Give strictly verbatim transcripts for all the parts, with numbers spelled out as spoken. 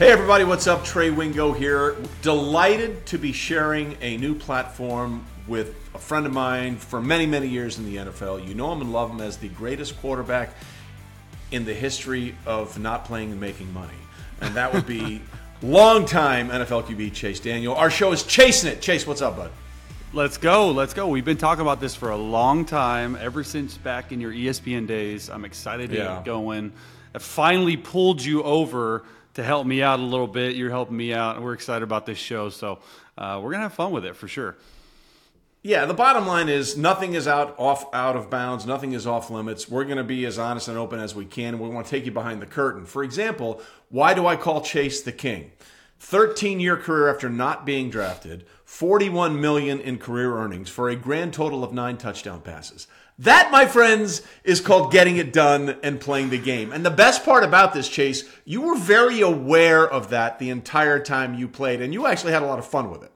Hey everybody, what's up? Trey Wingo here. Delighted to be sharing a new platform with a friend of mine for many, many years in the N F L. You know him and love him as the greatest quarterback in the history of not playing and making money. And that would be longtime N F L Q B Chase Daniel. Our show is Chasin' It. Chase, what's up, bud? Let's go. Let's go. We've been talking about this for a long time, ever since back in your E S P N days. I'm excited to yeah. get going. I finally pulled you over to help me out a little bit. You're helping me out, and we're excited about this show. So uh, we're going to have fun with it for sure. Yeah, the bottom line is nothing is out off out of bounds. Nothing is off limits. We're going to be as honest and open as we can. We want to take you behind the curtain. For example, why do I call Chase the king? thirteen-year career after not being drafted, forty-one million dollars in career earnings for a grand total of nine touchdown passes. That, my friends, is called getting it done and playing the game. And the best part about this, Chase, you were very aware of that the entire time you played, and you actually had a lot of fun with it.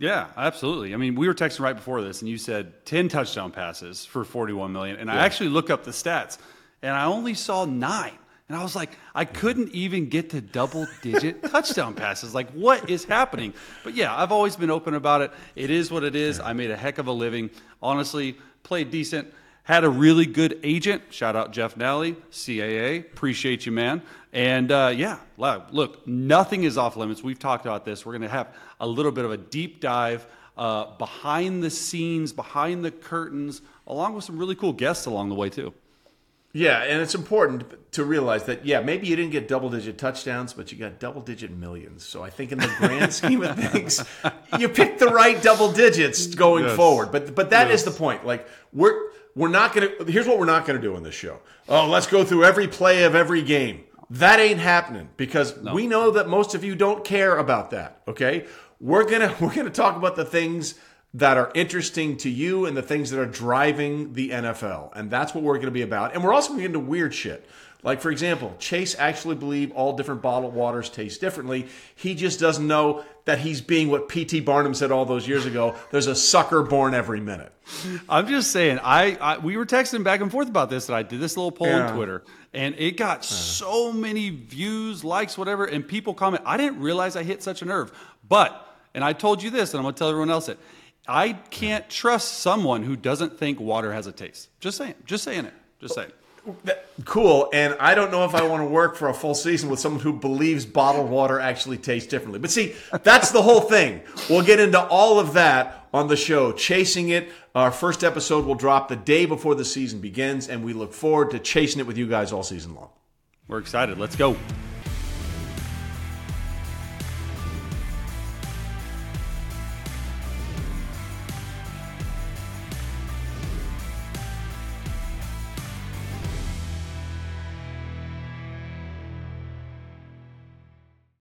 Yeah, absolutely. I mean, we were texting right before this, and you said ten touchdown passes for forty-one million dollars. And yeah. I actually looked up the stats, and I only saw nine. And I was like, I couldn't even get to double-digit touchdown passes. Like, what is happening? But, yeah, I've always been open about it. It is what it is. I made a heck of a living. Honestly, played decent. Had a really good agent. Shout out Jeff Nally, C A A. Appreciate you, man. And, uh, yeah, look, nothing is off limits. We've talked about this. We're going to have a little bit of a deep dive uh, behind the scenes, behind the curtains, along with some really cool guests along the way, too. Yeah, and it's important to realize that, yeah, maybe you didn't get double-digit touchdowns, but you got double-digit millions. So I think in the grand scheme of things, you picked the right double digits going yes. forward. But but that yes. is the point. Like, we're we're not going to – here's what we're not going to do in this show. Oh, let's go through every play of every game. That ain't happening because no. we know that most of you don't care about that, okay? We're gonna We're going to talk about the things – that are interesting to you and the things that are driving the N F L. And that's what we're going to be about. And we're also going to get into weird shit. Like, for example, Chase actually believes all different bottled waters taste differently. He just doesn't know that he's being what P T Barnum said all those years ago. There's a sucker born every minute. I'm just saying, I, I we were texting back and forth about this, and I did this little poll yeah. on Twitter. And it got uh. so many views, likes, whatever, and people comment. I didn't realize I hit such a nerve. But, and I told you this, and I'm going to tell everyone else it. I can't trust someone who doesn't think water has a taste. Just saying. Just saying it. Just saying. Cool. And I don't know if I want to work for a full season with someone who believes bottled water actually tastes differently. But see, that's the whole thing. We'll get into all of that on the show. Chasing It. Our first episode will drop the day before the season begins, and we look forward to chasing it with you guys all season long. We're excited. Let's go.